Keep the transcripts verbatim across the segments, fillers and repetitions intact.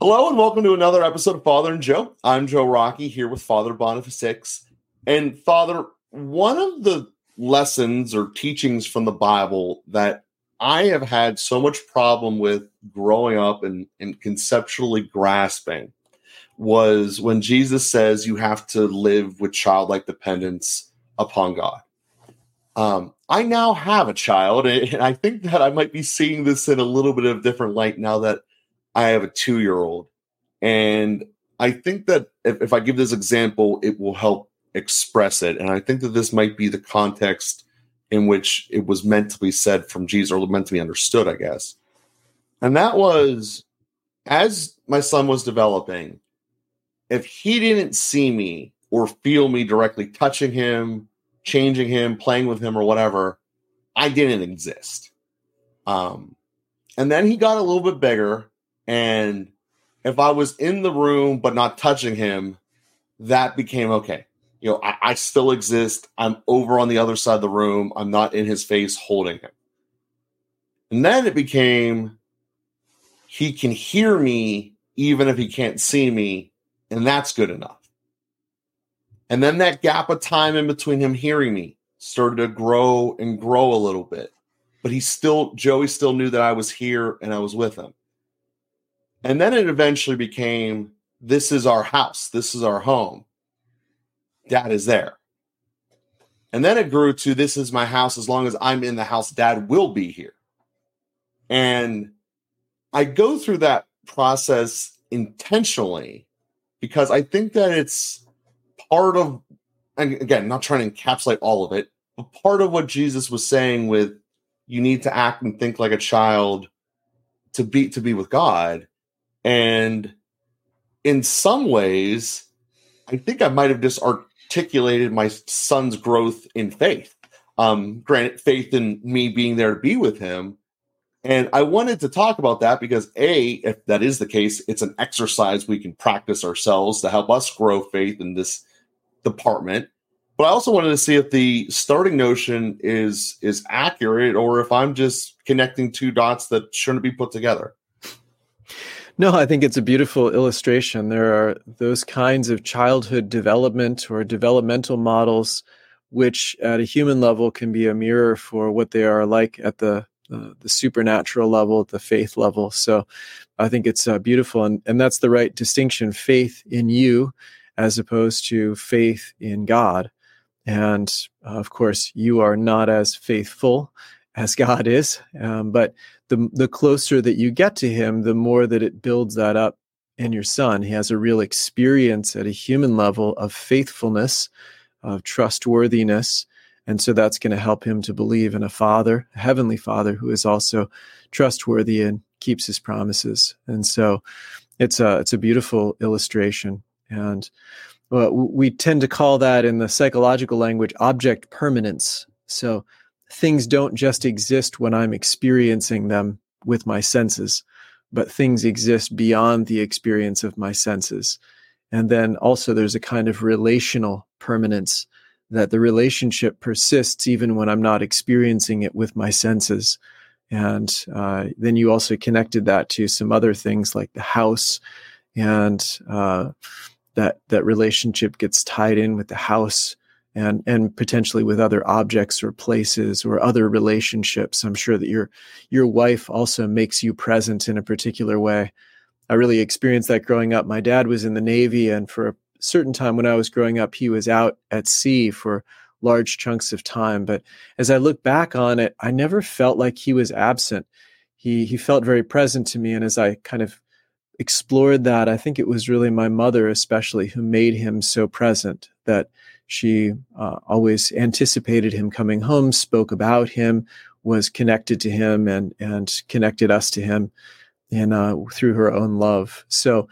Hello and welcome to another episode of Father and Joe. I'm Joe Rockey here with Father Boniface Six. And Father, one of the lessons or teachings from the Bible that I have had so much problem with growing up and, and conceptually grasping was when Jesus says you have to live with childlike dependence upon God. Um, I now have a child, and I think that I might be seeing this in a little bit of a different light now that I have a two-year-old, and I think that if, if I give this example, it will help express it. And I think that this might be the context in which it was meant to be said from Jesus, or meant to be understood, I guess. And that was, as my son was developing, if he didn't see me or feel me directly touching him, changing him, playing with him, or whatever, I didn't exist. Um, and then he got a little bit bigger. And if I was in the room but not touching him, that became okay. You know, I, I still exist. I'm over on the other side of the room. I'm not in his face holding him. And then it became, he can hear me even if he can't see me, and that's good enough. And then that gap of time in between him hearing me started to grow and grow a little bit. But he still, Joey still knew that I was here and I was with him. And then it eventually became, this is our house. This is our home. Dad is there. And then it grew to, this is my house. As long as I'm in the house, Dad will be here. And I go through that process intentionally because I think that it's part of, and again, not trying to encapsulate all of it, but part of what Jesus was saying with, you need to act and think like a child to be, to be with God. And in some ways, I think I might have just articulated my son's growth in faith. Um, granted, faith in me being there to be with him. And I wanted to talk about that because, A, if that is the case, it's an exercise we can practice ourselves to help us grow faith in this department. But I also wanted to see if the starting notion is is accurate or if I'm just connecting two dots that shouldn't be put together. No, I think it's a beautiful illustration. There are those kinds of childhood development or developmental models, which at a human level can be a mirror for what they are like at the uh, the supernatural level, at the faith level. So I think it's uh, beautiful. And, and that's the right distinction, faith in you as opposed to faith in God. And uh, of course, you are not as faithful as God is, um, but the the closer that you get to him, the more that it builds that up in your son. He has a real experience at a human level of faithfulness, of trustworthiness. And so that's going to help him to believe in a father, a heavenly father, who is also trustworthy and keeps his promises. And so it's a, it's a beautiful illustration. And well, we tend to call that in the psychological language object permanence. So things don't just exist when I'm experiencing them with my senses, but things exist beyond the experience of my senses. And then also there's a kind of relational permanence, that the relationship persists even when I'm not experiencing it with my senses. And uh, then you also connected that to some other things like the house, and uh, that that relationship gets tied in with the house and and potentially with other objects or places or other relationships. I'm sure that your your wife also makes you present in a particular way. I really experienced that growing up. My dad was in the Navy, and for a certain time when I was growing up, he was out at sea for large chunks of time. But as I look back on it, I never felt like he was absent. He he felt very present to me, and as I kind of explored that, I think it was really my mother especially who made him so present, that she uh, always anticipated him coming home, spoke about him, was connected to him, and and connected us to him and uh, through her own love. So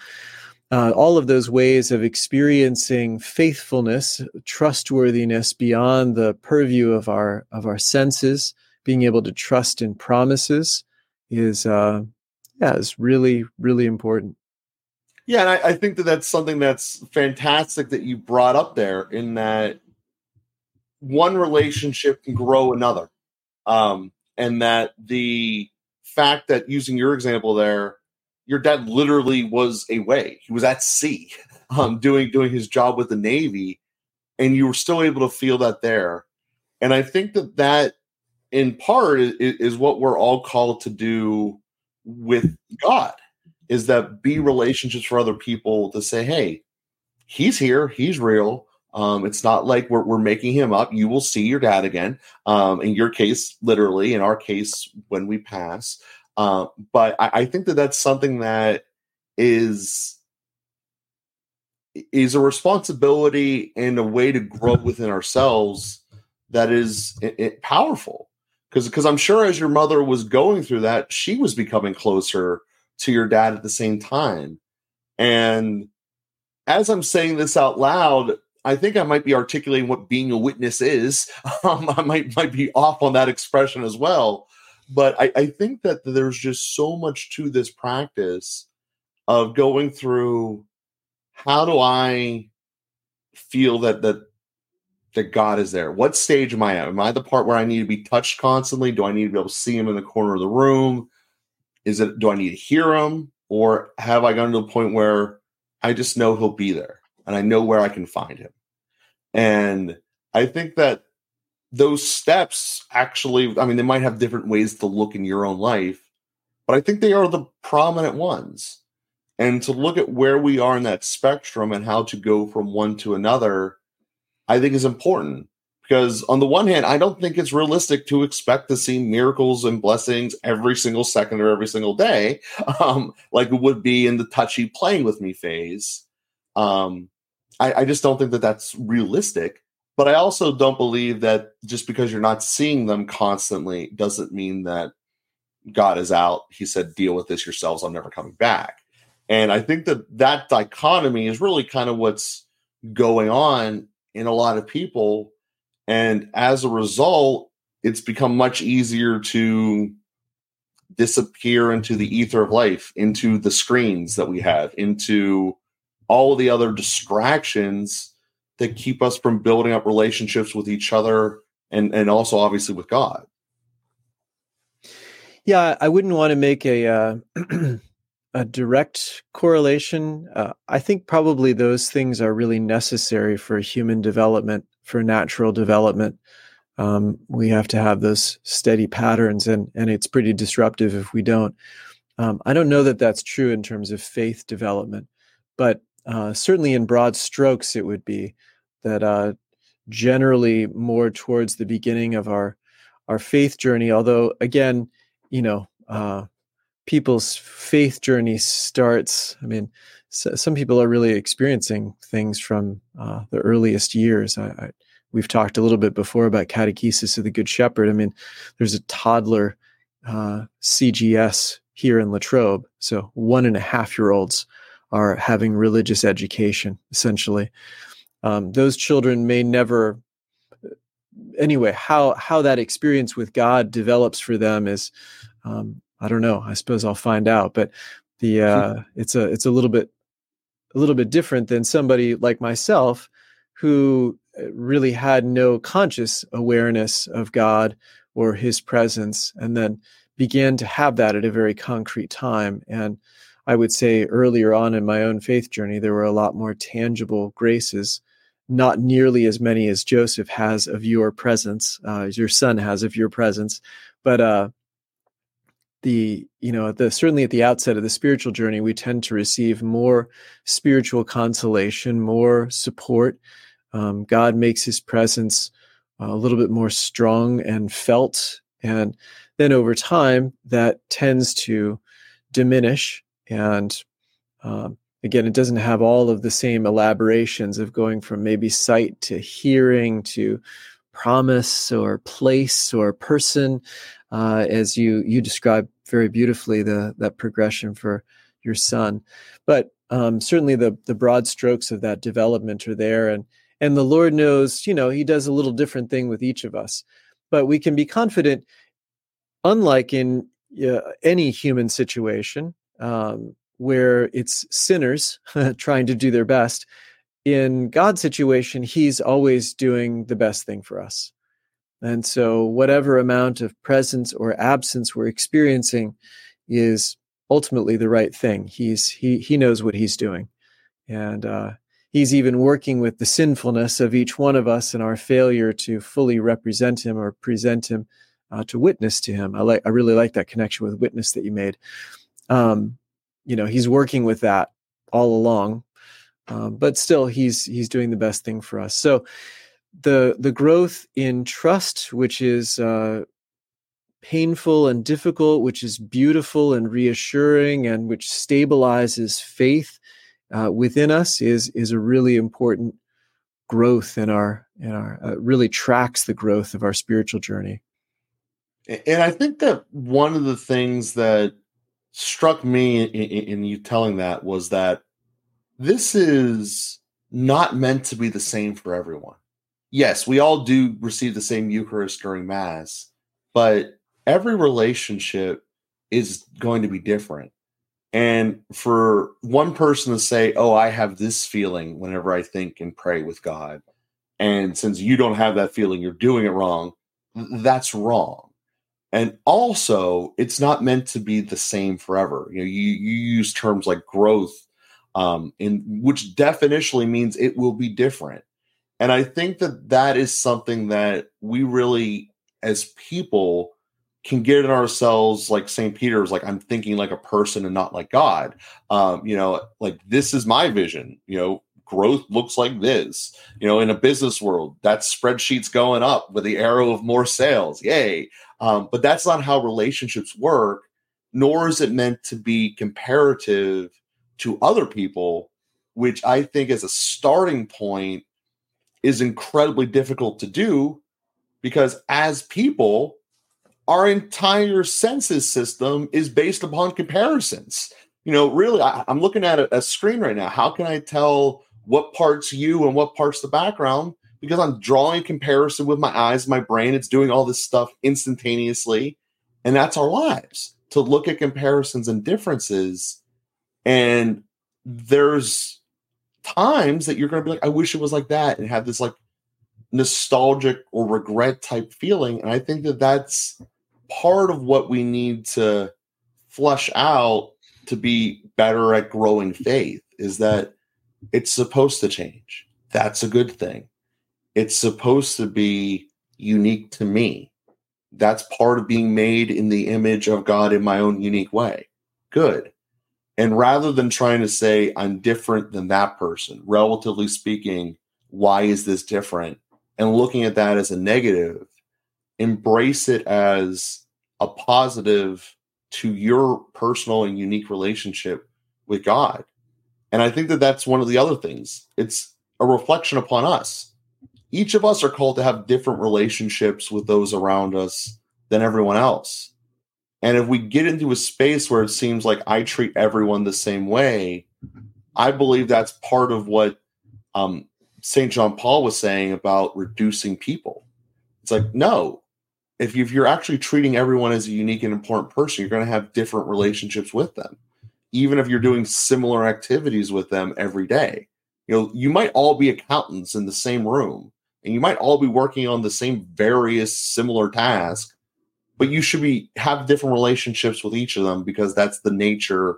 uh, all of those ways of experiencing faithfulness, trustworthiness beyond the purview of our of our senses, being able to trust in promises is uh Yeah, it's really, really important. Yeah, and I, I think that that's something that's fantastic that you brought up there, in that one relationship can grow another. Um, and that the fact that, using your example there, your dad literally was away. He was at sea, um, doing doing his job with the Navy, and you were still able to feel that there. And I think that that, in part, is, is what we're all called to do with God, is that be relationships for other people to say, hey, he's here, he's real. Um, it's not like we're, we're making him up. You will see your dad again. Um, in your case, literally, in our case, when we pass. Uh, but I, I think that that's something that is, is a responsibility and a way to grow within ourselves that is it, it, powerful. Because because I'm sure as your mother was going through that, she was becoming closer to your dad at the same time. And as I'm saying this out loud, I think I might be articulating what being a witness is. Um, I might might be off on that expression as well. But I, I think that there's just so much to this practice of going through, how do I feel that that that God is there? What stage am I at? Am I the part where I need to be touched constantly? Do I need to be able to see him in the corner of the room? Is it, do I need to hear him? Or have I gotten to the point where I just know he'll be there and I know where I can find him? And I think that those steps actually, I mean, they might have different ways to look in your own life, but I think they are the prominent ones. And to look at where we are in that spectrum and how to go from one to another, I think is important. Because on the one hand, I don't think it's realistic to expect to see miracles and blessings every single second or every single day, um, like it would be in the touchy playing with me phase. Um, I, I just don't think that that's realistic. But I also don't believe that just because you're not seeing them constantly doesn't mean that God is out. He said, deal with this yourselves. I'm never coming back. And I think that that dichotomy is really kind of what's going on in a lot of people. And as a result, it's become much easier to disappear into the ether of life, into the screens that we have, into all the other distractions that keep us from building up relationships with each other and, and also obviously with God. Yeah, I wouldn't want to make a uh, a direct correlation. Uh, I think probably those things are really necessary for human development, for natural development. Um, we have to have those steady patterns, and, and it's pretty disruptive if we don't. Um, I don't know that that's true in terms of faith development, but uh, certainly in broad strokes, it would be that uh, generally more towards the beginning of our, our faith journey. Although again, you know, uh, people's faith journey starts, I mean, so some people are really experiencing things from uh, the earliest years. I, I, we've talked a little bit before about Catechesis of the Good Shepherd. I mean, there's a toddler uh, C G S here in Latrobe. So one and a half year olds are having religious education, essentially. Um, those children may never, anyway, how, how that experience with God develops for them is, um, I don't know, I suppose I'll find out, but the, uh, it's a, it's a little bit, a little bit different than somebody like myself who really had no conscious awareness of God or his presence, and then began to have that at a very concrete time. And I would say earlier on in my own faith journey, there were a lot more tangible graces, not nearly as many as Joseph has of your presence, uh, as your son has of your presence. But uh, the, you know, the, certainly at the outset of the spiritual journey, we tend to receive more spiritual consolation, more support. Um, God makes his presence a little bit more strong and felt. And then over time, that tends to diminish. And um, again, it doesn't have all of the same elaborations of going from maybe sight to hearing to promise or place or person, uh, as you you describe very beautifully the that progression for your son. But um, certainly the the broad strokes of that development are there, and and the Lord knows, you know, he does a little different thing with each of us. But we can be confident, unlike in uh, any human situation, Um, where it's sinners trying to do their best. In God's situation, he's always doing the best thing for us. And so whatever amount of presence or absence we're experiencing is ultimately the right thing. He's he he knows what he's doing, and uh, he's even working with the sinfulness of each one of us and our failure to fully represent him or present him, uh, to witness to him. I like I really like that connection with witness that you made. Um, you know, he's working with that all along, um, but still he's he's doing the best thing for us. So the the growth in trust, which is uh, painful and difficult, which is beautiful and reassuring, and which stabilizes faith uh, within us, is is a really important growth in our in our uh, really tracks the growth of our spiritual journey. And I think that one of the things that struck me in, in, in you telling that was that this is not meant to be the same for everyone. Yes, we all do receive the same Eucharist during Mass, but every relationship is going to be different. And for one person to say, oh, I have this feeling whenever I think and pray with God, and since you don't have that feeling, you're doing it wrong, that's wrong. And also, it's not meant to be the same forever. You know, you, you use terms like growth, um, in, which definitionally means it will be different. And I think that that is something that we really, as people, can get in ourselves. Like Saint Peter is like, I'm thinking like a person and not like God. Um, you know, like this is my vision. You know, growth looks like this. You know, in a business world, that spreadsheet's going up with the arrow of more sales. Yay. Um, but that's not how relationships work, nor is it meant to be comparative to other people, which I think is a starting point. Is incredibly difficult to do because as people, our entire senses system is based upon comparisons. You know, really, I, I'm looking at a, a screen right now. How can I tell what part's you and what part's the background? Because I'm drawing a comparison with my eyes, my brain. It's doing all this stuff instantaneously. And that's our lives, to look at comparisons and differences. And there's times that you're going to be like, I wish it was like that, and have this like nostalgic or regret type feeling. And I think that that's part of what we need to flush out to be better at growing faith, is that it's supposed to change. That's a good thing. It's supposed to be unique to me. That's part of being made in the image of God in my own unique way. Good. And rather than trying to say, I'm different than that person, relatively speaking, why is this different? And looking at that as a negative, embrace it as a positive to your personal and unique relationship with God. And I think that that's one of the other things. It's a reflection upon us. Each of us are called to have different relationships with those around us than everyone else. And if we get into a space where it seems like I treat everyone the same way, I believe that's part of what um, Saint John Paul was saying about reducing people. It's like, no, if, you, if you're actually treating everyone as a unique and important person, you're going to have different relationships with them, even if you're doing similar activities with them every day. You know, you might all be accountants in the same room, and you might all be working on the same various similar tasks, but you should be have different relationships with each of them, because that's the nature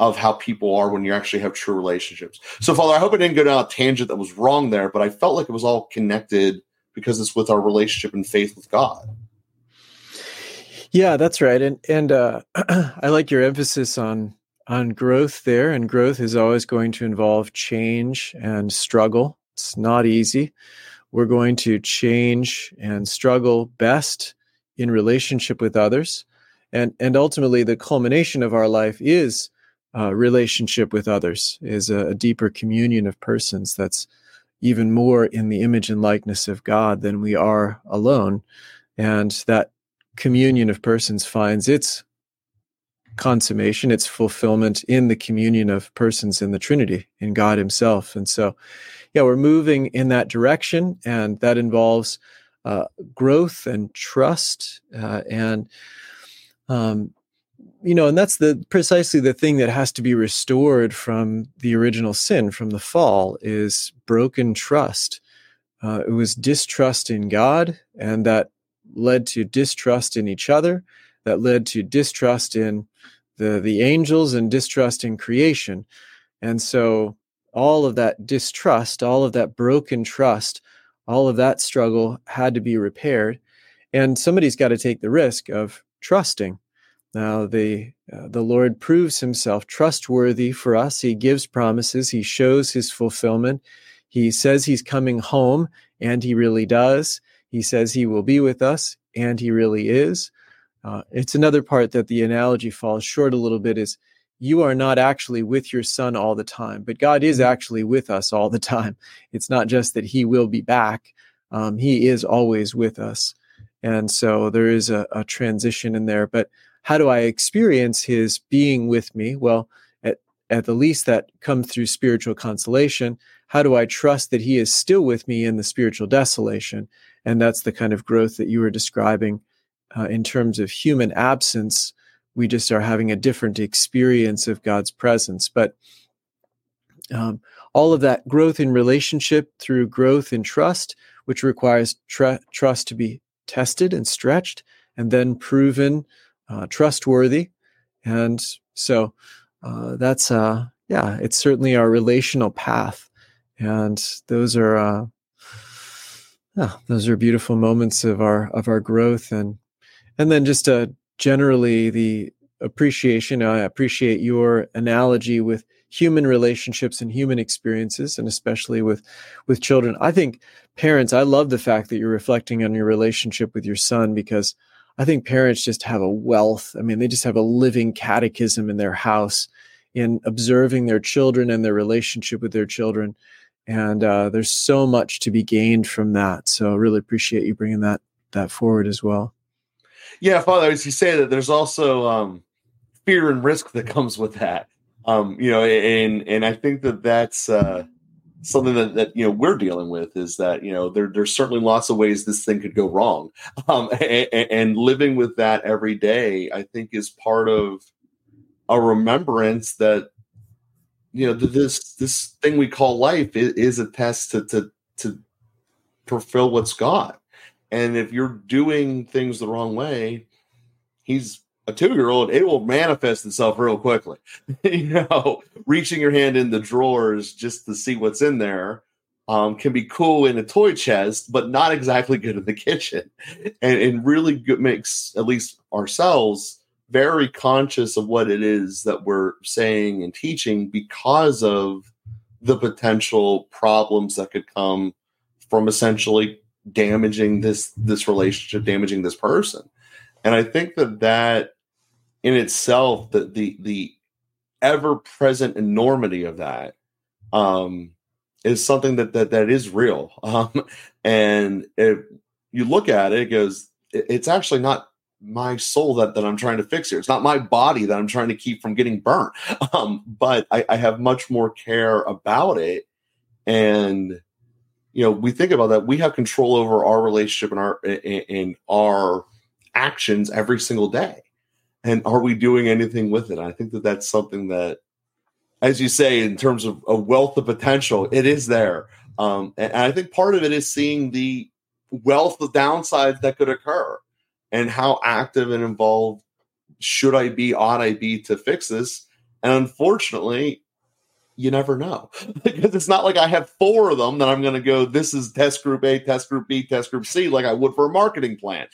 of how people are when you actually have true relationships. So, Father, I hope I didn't go down a tangent that was wrong there, but I felt like it was all connected because it's with our relationship and faith with God. Yeah, that's right. And and uh, I like your emphasis on on growth there, and growth is always going to involve change and struggle. It's not easy. We're going to change and struggle best in relationship with others. And and ultimately, the culmination of our life is uh, relationship with others, is a, a deeper communion of persons that's even more in the image and likeness of God than we are alone. And that communion of persons finds its consummation, its fulfillment in the communion of persons in the Trinity, in God himself. And so, yeah, we're moving in that direction, and that involves Uh, growth and trust, uh, and um, you know, and that's the precisely the thing that has to be restored from the original sin, from the fall, is broken trust. Uh, it was distrust in God, and that led to distrust in each other, that led to distrust in the, the angels and distrust in creation. And so all of that distrust, all of that broken trust, all of that struggle had to be repaired. And somebody's got to take the risk of trusting. Now, the uh, the Lord proves himself trustworthy for us. He gives promises. He shows his fulfillment. He says he's coming home, and he really does. He says he will be with us, and he really is. Uh, it's another part that the analogy falls short a little bit is you are not actually with your son all the time, but God is actually with us all the time. It's not just that he will be back. Um, he is always with us. And so there is a, a transition in there. But how do I experience his being with me? Well, at, at the least that comes through spiritual consolation. How do I trust that he is still with me in the spiritual desolation? And that's the kind of growth that you were describing uh, in terms of human absence. We just are having a different experience of God's presence. But um, all of that growth in relationship through growth in trust, which requires tr- trust to be tested and stretched and then proven Uh, trustworthy. And so uh, that's, uh, yeah, it's certainly our relational path. And those are, uh, yeah, those are beautiful moments of our, of our growth. And, and then just uh, generally the appreciation, I appreciate your analogy with human relationships and human experiences, and especially with, with children. I think parents, I love the fact that you're reflecting on your relationship with your son, because I think parents just have a wealth. I mean, they just have a living catechism in their house in observing their children and their relationship with their children. And uh, there's so much to be gained from that. So I really appreciate you bringing that that forward as well. Yeah, Father, as you say that, there's also um, fear and risk that comes with that. Um, you know, and and I think that that's uh, something that, that, you know, we're dealing with is that, you know, there, there's certainly lots of ways this thing could go wrong. Um, and, and living with that every day, I think, is part of a remembrance that, you know, this, this thing we call life is, is a test to, to, to fulfill what's God. And if you're doing things the wrong way, he's a two-year-old, it will manifest itself real quickly. You know, reaching your hand in the drawers just to see what's in there um, can be cool in a toy chest, but not exactly good in the kitchen. And it really good, makes at least ourselves very conscious of what it is that we're saying and teaching because of the potential problems that could come from essentially damaging this this relationship, damaging this person. And I think that that in itself, the the, the ever-present enormity of that um, is something that that, that is real. Um, and if you look at it, it goes, it's actually not my soul that, that I'm trying to fix here. It's not my body that I'm trying to keep from getting burnt. Um, but I, I have much more care about it. And, you know, we think about that. We have control over our relationship and our and our actions every single day, and are we doing anything with it? I think that that's something that, as you say, in terms of a wealth of potential, it is there. Um, and, and I think part of it is seeing the wealth of downsides that could occur, and how active and involved should I be, ought I be to fix this? And unfortunately, you never know, because it's not like I have four of them that I'm going to go, this is test group A, test group B, test group C, like I would for a marketing plan.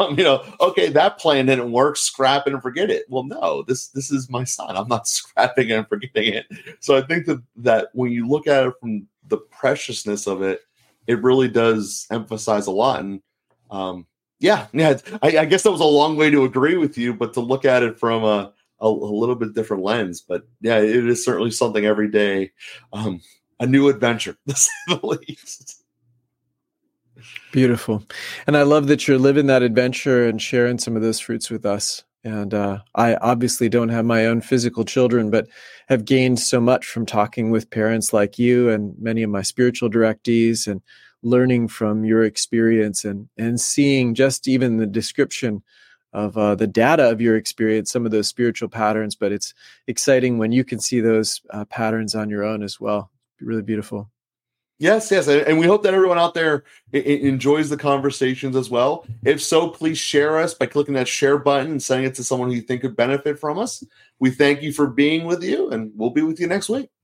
Um, you know, okay, that plan didn't work, scrap it and forget it. Well, no, this this is my son. I'm not scrapping it and forgetting it. So I think that, that when you look at it from the preciousness of it, it really does emphasize a lot. And um, yeah, yeah, I, I guess that was a long way to agree with you, but to look at it from a, A, a little bit different lens, but yeah, it is certainly something every day, um, a new adventure, to say the least. Beautiful. And I love that you're living that adventure and sharing some of those fruits with us. And uh, I obviously don't have my own physical children, but have gained so much from talking with parents like you and many of my spiritual directees, and learning from your experience, and, and seeing just even the description of uh, the data of your experience, some of those spiritual patterns, but it's exciting when you can see those uh, patterns on your own as well. Really beautiful. Yes, yes, and we hope that everyone out there enjoys the conversations as well. If so, please share us by clicking that share button and sending it to someone who you think could benefit from us. We thank you for being with you, and we'll be with you next week.